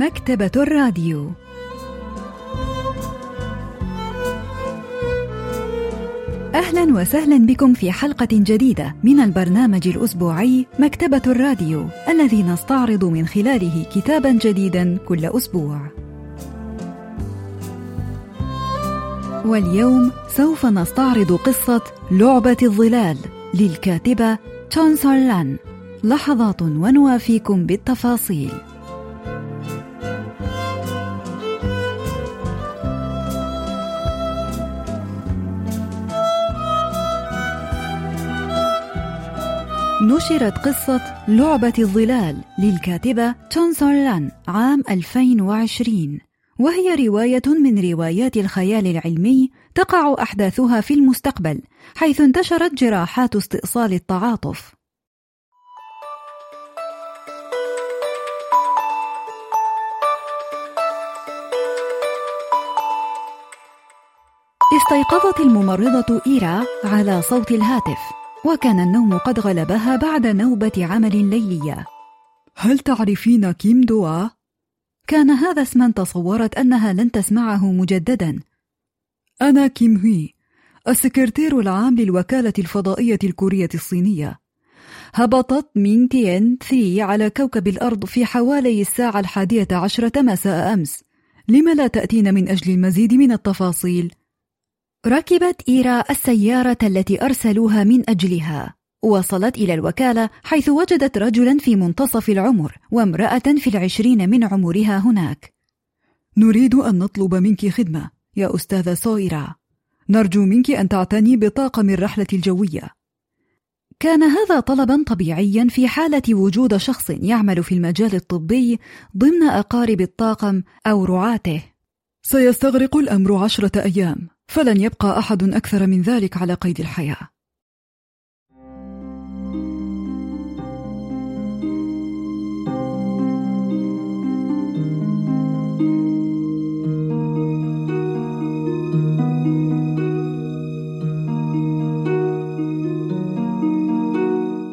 مكتبة الراديو. أهلا وسهلا بكم في حلقة جديدة من البرنامج الأسبوعي مكتبة الراديو، الذي نستعرض من خلاله كتابا جديدا كل أسبوع. واليوم سوف نستعرض قصة لعبة الظلال للكاتبة تشون سون لان. لحظات ونوافيكم بالتفاصيل. نشرت قصة لعبة الظلال للكاتبة تشون سون لان عام 2020، وهي رواية من روايات الخيال العلمي تقع أحداثها في المستقبل، حيث انتشرت جراحات استئصال التعاطف. استيقظت الممرضة إيرا على صوت الهاتف، وكان النوم قد غلبها بعد نوبة عمل ليلية. هل تعرفين كيم دوا؟ كان هذا اسما تصورت أنها لن تسمعه مجددا. أنا كيم هي، السكرتير العام للوكالة الفضائية الكورية الصينية. هبطت مينتين على كوكب الأرض في حوالي 11:11 مساء أمس. لما لا تأتين من أجل المزيد من التفاصيل؟ ركبت إيرا السيارة التي أرسلوها من أجلها. وصلت إلى الوكالة، حيث وجدت رجلا في منتصف العمر وامرأة في 20 من عمرها هناك. نريد أن نطلب منك خدمة يا أستاذة سايرة. نرجو منك أن تعتني بطاقم الرحلة الجوية. كان هذا طلبا طبيعيا في حالة وجود شخص يعمل في المجال الطبي ضمن أقارب الطاقم أو رعاته. سيستغرق الأمر 10 أيام، فلن يبقى أحد أكثر من ذلك على قيد الحياة.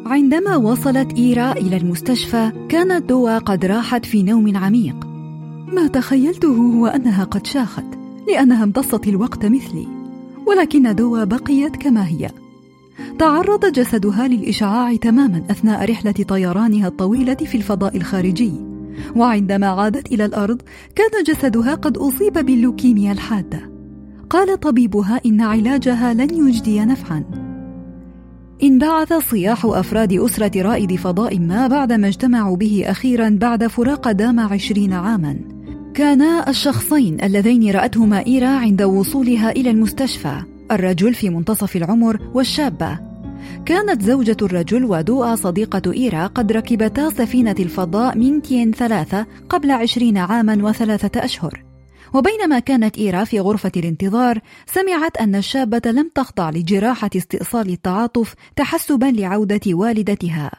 عندما وصلت إيرا إلى المستشفى، كانت دوا قد راحت في نوم عميق. ما تخيلته هو أنها قد شاخت، لأنها امتصت الوقت مثلي، ولكن دوا بقيت كما هي. تعرض جسدها للإشعاع تماما أثناء رحلة طيرانها الطويلة في الفضاء الخارجي، وعندما عادت إلى الأرض كان جسدها قد أصيب باللوكيميا الحادة. قال طبيبها إن علاجها لن يجدي نفعا. انبعث صياح أفراد أسرة رائد فضاء ما بعدما اجتمعوا به أخيرا بعد فراق دام 20 عاما. كانا الشخصين اللذين رأتهما إيرا عند وصولها إلى المستشفى، الرجل في منتصف العمر والشابة. كانت زوجة الرجل ودوا صديقة إيرا قد ركبتا سفينة الفضاء مينتين 3 قبل 20 عاما و3 أشهر. وبينما كانت إيرا في غرفة الانتظار، سمعت أن الشابة لم تخضع لجراحة استئصال التعاطف تحسبا لعودة والدتها.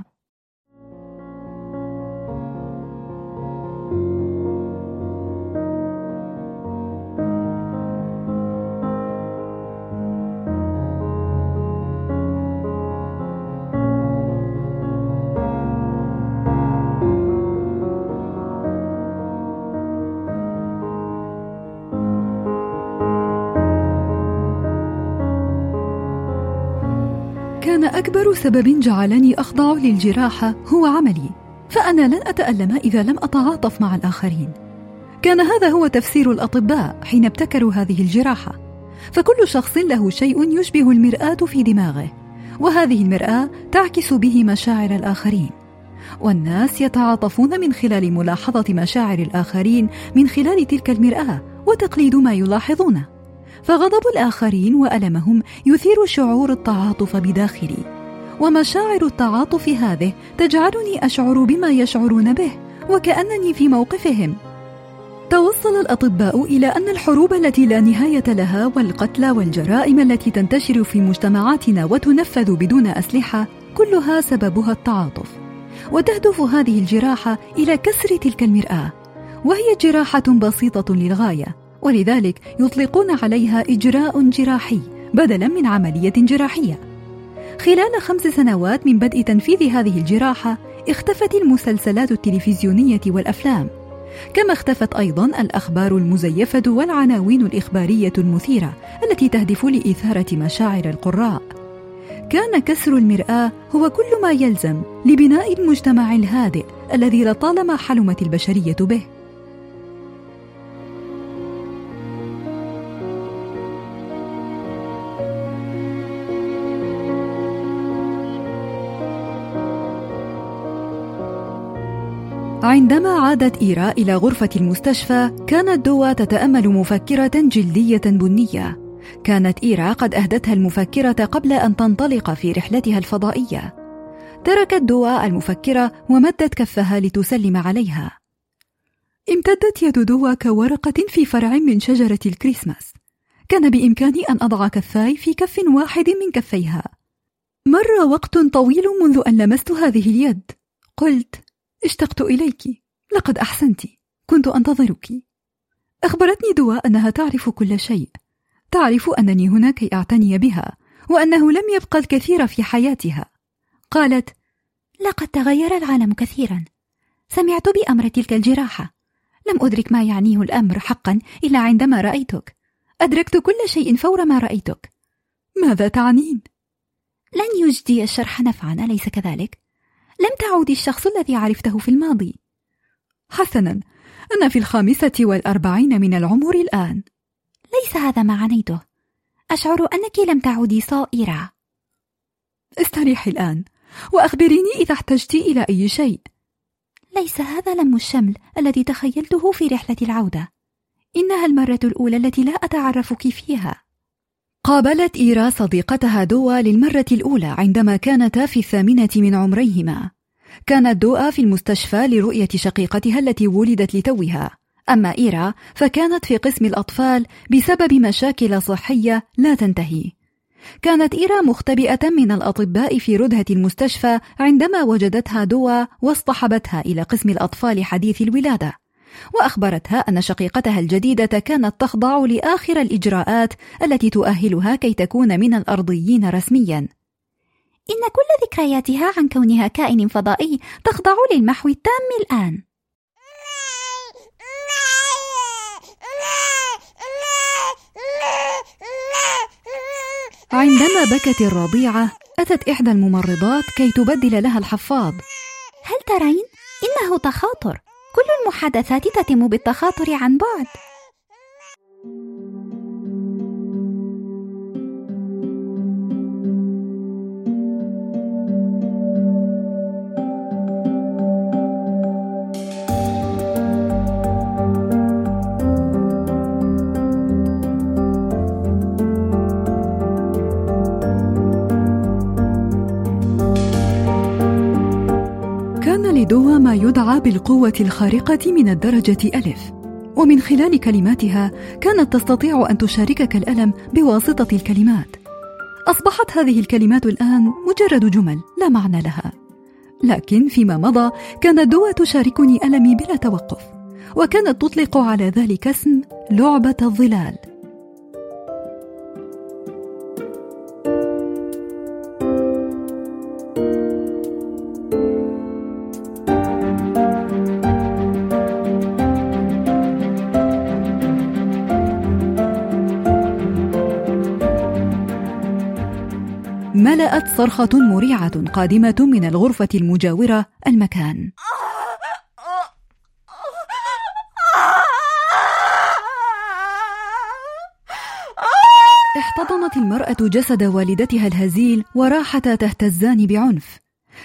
أكبر سبب جعلني أخضع للجراحة هو عملي، فأنا لن أتألم إذا لم أتعاطف مع الآخرين. كان هذا هو تفسير الأطباء حين ابتكروا هذه الجراحة، فكل شخص له شيء يشبه المرآة في دماغه، وهذه المرآة تعكس به مشاعر الآخرين، والناس يتعاطفون من خلال ملاحظة مشاعر الآخرين من خلال تلك المرآة وتقليد ما يلاحظونه. فغضب الآخرين وألمهم يثير شعور التعاطف بداخلي، ومشاعر التعاطف هذه تجعلني أشعر بما يشعرون به وكأنني في موقفهم. توصل الأطباء إلى أن الحروب التي لا نهاية لها والقتلى والجرائم التي تنتشر في مجتمعاتنا وتنفذ بدون أسلحة كلها سببها التعاطف، وتهدف هذه الجراحة إلى كسر تلك المرآة، وهي جراحة بسيطة للغاية، ولذلك يطلقون عليها إجراء جراحي بدلاً من عملية جراحية. خلال 5 سنوات من بدء تنفيذ هذه الجراحة، اختفت المسلسلات التلفزيونية والأفلام، كما اختفت أيضاً الأخبار المزيفة والعناوين الإخبارية المثيرة التي تهدف لإثارة مشاعر القراء. كان كسر المرآة هو كل ما يلزم لبناء المجتمع الهادئ الذي لطالما حلمت البشرية به. عندما عادت إيرا إلى غرفة المستشفى، كانت دوا تتأمل مفكرة جلدية بنية. كانت إيرا قد أهدتها المفكرة قبل أن تنطلق في رحلتها الفضائية. تركت دوا المفكرة ومدت كفها لتسلم عليها. امتدت يد دوا كورقة في فرع من شجرة الكريسماس. كان بإمكاني أن أضع كفاي في كف واحد من كفيها. مر وقت طويل منذ أن لمست هذه اليد. قلت: اشتقت إليك، لقد أحسنت، كنت أنتظرك. أخبرتني دوا أنها تعرف كل شيء، تعرف أنني هنا كي أعتني بها وأنه لم يبقى الكثير في حياتها. قالت: لقد تغير العالم كثيرا، سمعت بأمر تلك الجراحة، لم أدرك ما يعنيه الأمر حقا إلا عندما رأيتك، أدركت كل شيء فور ما رأيتك. ماذا تعنين؟ لن يجدي الشرح نفعا، أليس كذلك؟ لم تعودي الشخص الذي عرفته في الماضي. حسنا، أنا في 45 من العمر الآن. ليس هذا ما عنيته، أشعر أنك لم تعودي صائرة. استريحي الآن وأخبريني إذا احتجت إلى أي شيء. ليس هذا لم الشمل الذي تخيلته في رحلة العودة، إنها المرة الأولى التي لا أتعرفك فيها. قابلت إيرا صديقتها دوا للمرة الأولى عندما كانتا في 8 من عمريهما. كانت دوا في المستشفى لرؤية شقيقتها التي ولدت لتوها، أما إيرا فكانت في قسم الأطفال بسبب مشاكل صحية لا تنتهي. كانت إيرا مختبئة من الأطباء في ردهة المستشفى عندما وجدتها دوا واصطحبتها إلى قسم الأطفال حديث الولادة، وأخبرتها أن شقيقتها الجديدة كانت تخضع لآخر الإجراءات التي تؤهلها كي تكون من الأرضيين رسميا. إن كل ذكرياتها عن كونها كائن فضائي تخضع للمحو التام الآن. عندما بكت الرضيعة، أتت إحدى الممرضات كي تبدل لها الحفاض. هل ترين؟ إنه تخاطر، كل المحادثات تتم بالتخاطر عن بعد. دوا ما يدعى بالقوة الخارقة من الدرجة 1، ومن خلال كلماتها كانت تستطيع أن تشاركك الألم بواسطة الكلمات. أصبحت هذه الكلمات الآن مجرد جمل لا معنى لها، لكن فيما مضى كانت دوا تشاركني ألمي بلا توقف، وكانت تطلق على ذلك اسم لعبة الظلال. ملأت صرخة مريعة قادمة من الغرفة المجاورة المكان. احتضنت المرأة جسد والدتها الهزيل وراحتا تهتزان بعنف.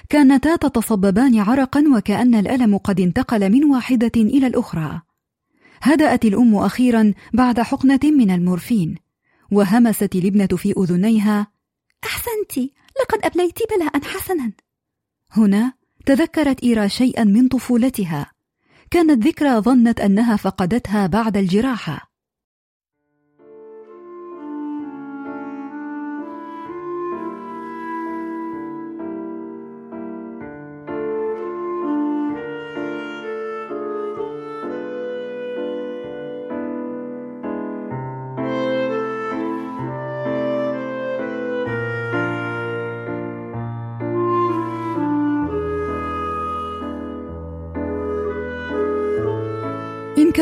كانتا تتصببان عرقا وكأن الألم قد انتقل من واحدة إلى الأخرى. هدأت الأم أخيرا بعد حقنة من المورفين، وهمست الابنة في أذنيها: أحسنتي، لقد أبليت بلاء حسنا. هنا تذكرت إيرا شيئا من طفولتها، كانت ذكرى ظنت أنها فقدتها بعد الجراحة.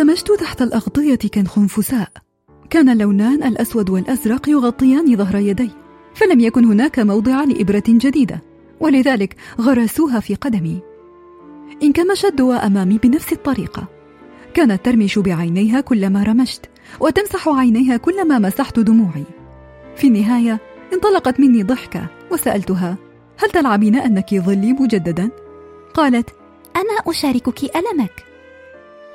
اندمجت تحت الأغطية كالخنفساء. كان اللونان الأسود والأزرق يغطيان ظهر يدي، فلم يكن هناك موضع لإبرة جديدة، ولذلك غرسوها في قدمي. انكمشت دوا أمامي بنفس الطريقة، كانت ترمش بعينيها كلما رمشت، وتمسح عينيها كلما مسحت دموعي. في النهاية انطلقت مني ضحكة، وسألتها: هل تلعبين أنك ظلي مجددا؟ قالت: أنا أشاركك ألمك.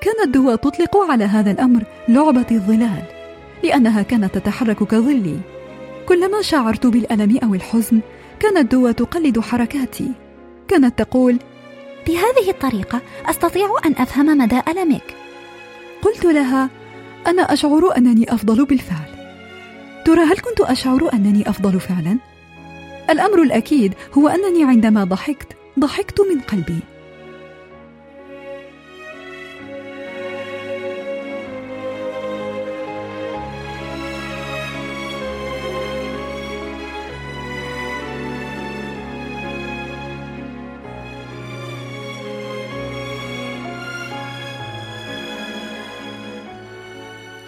كانت دوا تطلق على هذا الأمر لعبة الظلال، لأنها كانت تتحرك كظلي. كلما شعرت بالألم أو الحزن كانت دوا تقلد حركاتي. كانت تقول: بهذه الطريقة أستطيع أن أفهم مدى ألمك. قلت لها: أنا أشعر أنني أفضل بالفعل. ترى هل كنت أشعر أنني أفضل فعلا؟ الأمر الأكيد هو أنني عندما ضحكت من قلبي.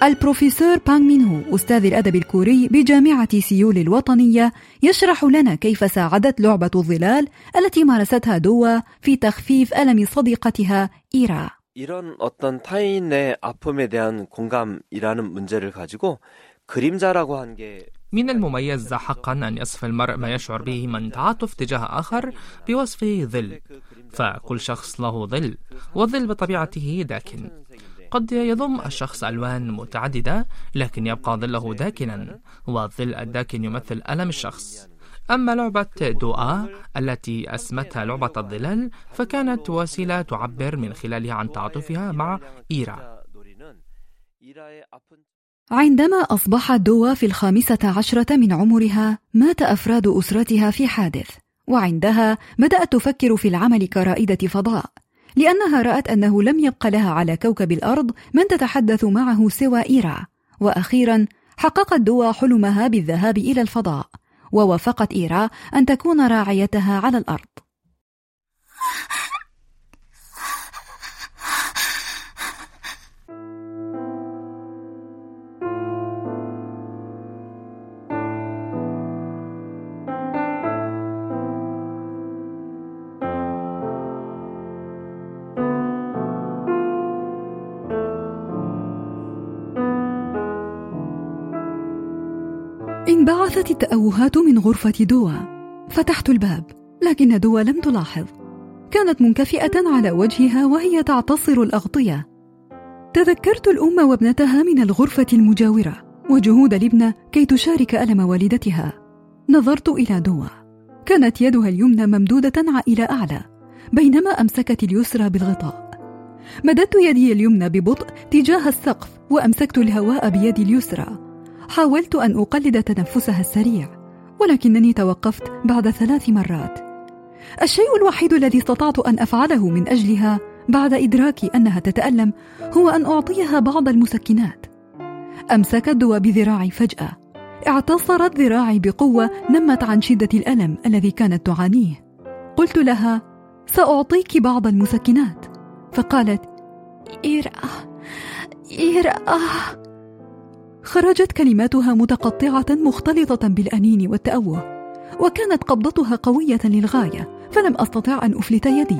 البروفيسور بانغ مين أستاذ الأدب الكوري بجامعة سيول الوطنية يشرح لنا كيف ساعدت لعبة الظلال التي مارستها دوا في تخفيف ألم صديقتها إيرا. 이런 어떤 타인의 아픔에 대한 공감이라는 문제를 가지고 그림자라고 한 게 من المميز حقا أن يصف المرء ما يشعر به من تعاطف تجاه آخر بوصفه ظل، فكل شخص له ظل، والظل بطبيعته داكن. قد يضم الشخص ألوان متعددة لكن يبقى ظله داكنا، والظل الداكن يمثل ألم الشخص. أما لعبة دوا التي أسمتها لعبة الظلال فكانت وسيلة تعبر من خلالها عن تعاطفها مع إيرا. عندما أصبحت دوا في 15 من عمرها مات أفراد أسرتها في حادث، وعندها بدأت تفكر في العمل كرائدة فضاء، لأنها رأت أنه لم يبق لها على كوكب الأرض من تتحدث معه سوى إيرا. وأخيرا حققت دوا حلمها بالذهاب إلى الفضاء، ووافقت إيرا أن تكون راعيتها على الأرض. انبعثت التأوهات من غرفة دوا. فتحت الباب لكن دوا لم تلاحظ، كانت منكفئة على وجهها وهي تعتصر الأغطية. تذكرت الأم وابنتها من الغرفة المجاورة وجهود الابنة كي تشارك ألم والدتها. نظرت إلى دوا، كانت يدها اليمنى ممدودة إلى أعلى بينما أمسكت اليسرى بالغطاء. مددت يدي اليمنى ببطء تجاه السقف وأمسكت الهواء بيدي اليسرى. حاولت أن أقلد تنفسها السريع ولكنني توقفت بعد 3 مرات. الشيء الوحيد الذي استطعت أن أفعله من أجلها بعد إدراكي أنها تتألم هو أن أعطيها بعض المسكنات. أمسكت دوا بذراعي فجأة، اعتصرت ذراعي بقوة نمت عن شدة الألم الذي كانت تعانيه. قلت لها: سأعطيك بعض المسكنات. فقالت: إيرا. خرجت كلماتها متقطعة مختلطة بالأنين والتأوه، وكانت قبضتها قوية للغاية فلم أستطع أن أفلت يدي.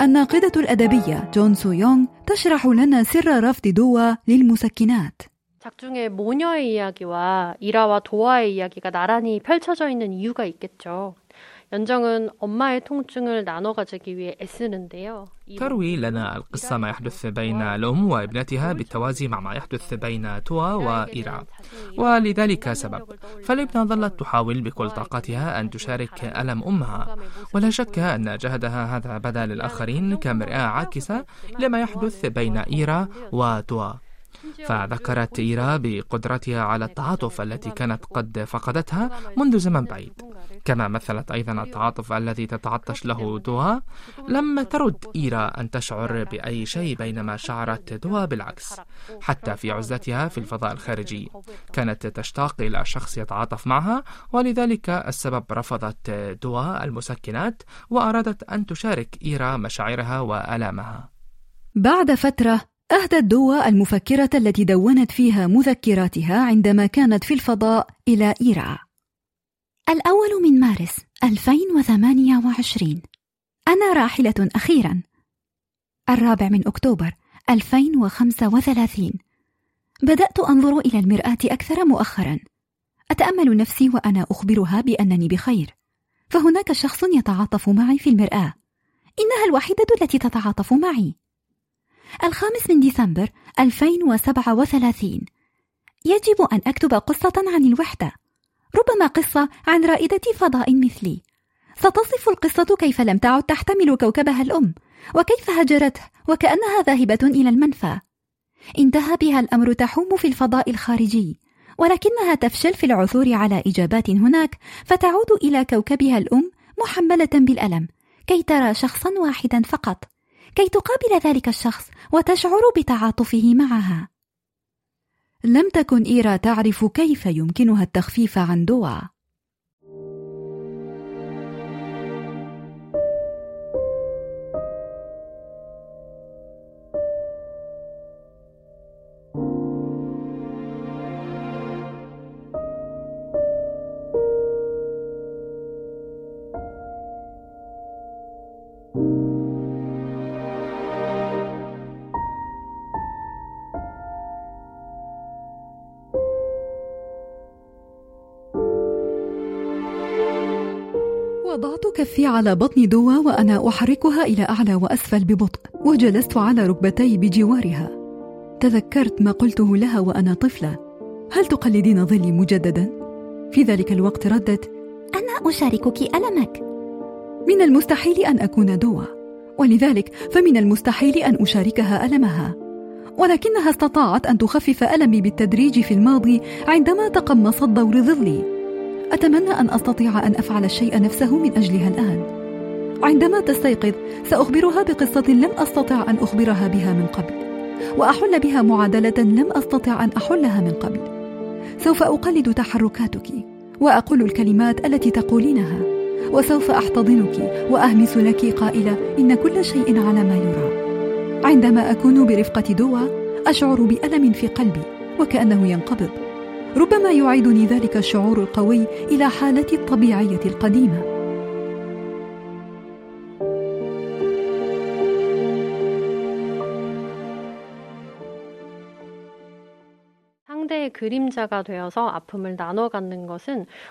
الناقدة الأدبية جون سو يونغ تشرح لنا سر رفض دوا للمسكنات. 작중의 모녀의 이야기와 이라와 도아의 이야기가 나란히 펼쳐져 있는 이유가 있겠죠. 연정은 엄마의 통증을 나눠 가지기 위해 애쓰는데요. تروي لنا القصة ما يحدث بين الأم وابنتها بالتوازي مع ما يحدث بين توا وإيرا، ولذلك سبب فالابنة ظلت تحاول بكل طاقتها أن تشارك ألم أمها، ولا شك أن جهدها هذا بدا للآخرين كمرآة عاكسة لما يحدث بين إيرا وتوا. فذكرت إيرا بقدرتها على التعاطف التي كانت قد فقدتها منذ زمن بعيد، كما مثلت أيضا التعاطف الذي تتعطش له دوا. لم ترد إيرا أن تشعر بأي شيء بينما شعرت دوا بالعكس. حتى في عزلتها في الفضاء الخارجي كانت تشتاق إلى شخص يتعاطف معها، ولذلك السبب رفضت دوا المسكنات وأرادت أن تشارك إيرا مشاعرها وآلامها. بعد فترة أهدت دوا المفكرة التي دونت فيها مذكراتها عندما كانت في الفضاء إلى إيرا. 1 مارس 2028، أنا راحلة أخيرا. 4 أكتوبر 2035، بدأت أنظر إلى المرآة أكثر مؤخرا، أتأمل نفسي وأنا أخبرها بأنني بخير. فهناك شخص يتعاطف معي في المرآة، إنها الوحيدة التي تتعاطف معي. 5 ديسمبر 2037، يجب أن أكتب قصة عن الوحدة، ربما قصة عن رائدة فضاء مثلي. ستصف القصة كيف لم تعد تحتمل كوكبها الأم، وكيف هجرته وكأنها ذاهبة إلى المنفى. انتهى بها الأمر تحوم في الفضاء الخارجي، ولكنها تفشل في العثور على إجابات هناك، فتعود إلى كوكبها الأم محملة بالألم كي ترى شخصا واحدا فقط، كي تقابل ذلك الشخص وتشعر بتعاطفه معها. لم تكن إيرا تعرف كيف يمكنها التخفيف عن دوا. وضعت كفي على بطن دوا وأنا أحركها إلى أعلى وأسفل ببطء، وجلست على ركبتي بجوارها. تذكرت ما قلته لها وأنا طفلة: هل تقلدين ظلي مجددا؟ في ذلك الوقت ردت: أنا أشاركك ألمك. من المستحيل أن أكون دوا، ولذلك فمن المستحيل أن أشاركها ألمها. ولكنها استطاعت أن تخفف ألمي بالتدريج في الماضي عندما تقمصت دور ظلي. أتمنى أن أستطيع أن أفعل الشيء نفسه من أجلها الآن. عندما تستيقظ سأخبرها بقصة لم أستطع أن أخبرها بها من قبل، وأحل بها معادلة لم أستطع أن أحلها من قبل. سوف أقلد تحركاتك وأقول الكلمات التي تقولينها، وسوف أحتضنك وأهمس لك قائلة: إن كل شيء على ما يرام. عندما أكون برفقة دوا أشعر بألم في قلبي وكأنه ينقبض. ربما يعيدني ذلك الشعور القوي إلى حالتي الطبيعية القديمة. 그림자가 되어서 아픔을 나눠 갖는 것은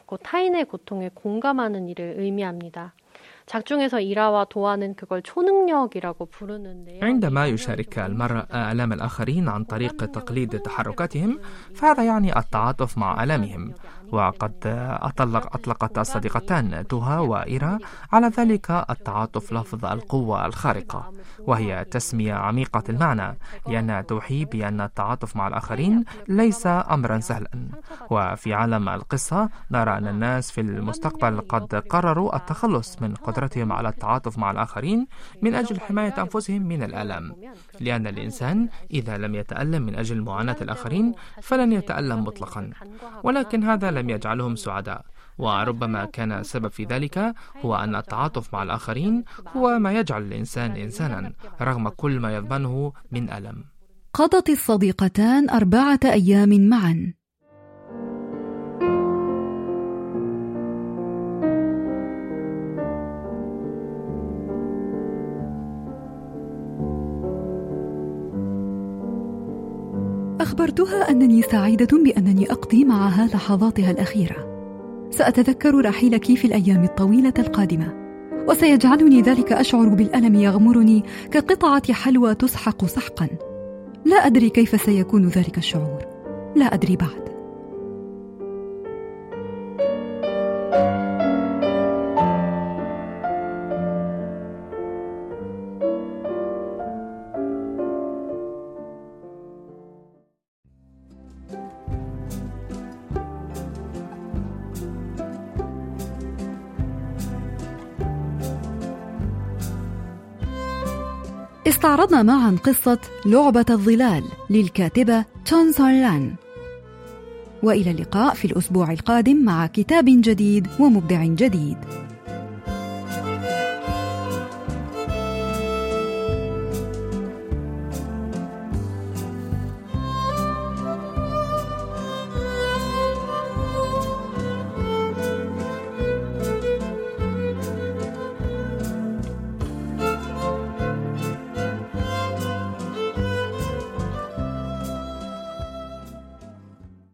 곧 타인의 고통에 공감하는 일을 의미합니다. عندما يشارك المرء آلام الآخرين عن طريق تقليد تحركاتهم، فهذا يعني التعاطف مع آلامهم. وقد أطلقت الصديقتان دوا وإيرا على ذلك التعاطف لفظ القوة الخارقة، وهي تسمية عميقة المعنى، لأنها توحي بأن التعاطف مع الآخرين ليس أمرا سهلا. وفي عالم القصة نرى أن الناس في المستقبل قد قرروا التخلص من قدرتهم على التعاطف مع الآخرين من أجل حماية أنفسهم من الآلام، لأن الإنسان إذا لم يتألم من أجل معاناة الآخرين فلن يتألم مطلقا. ولكن هذا لم يجعلهم سعداء، وربما كان السبب في ذلك هو أن التعاطف مع الآخرين هو ما يجعل الإنسان إنسانا رغم كل ما يضمنه من ألم. قضت الصديقتان 4 أيام معا. أخبرتها أنني سعيدة بأنني أقضي معها لحظاتها الأخيرة. سأتذكر رحيلك في الأيام الطويلة القادمة، وسيجعلني ذلك أشعر بالألم يغمرني كقطعة حلوى تسحق سحقا. لا أدري كيف سيكون ذلك الشعور، لا أدري بعد. استعرضنا معاً قصة لعبة الظلال للكاتبة تشون سون لان. وإلى اللقاء في الأسبوع القادم مع كتاب جديد ومبدع جديد.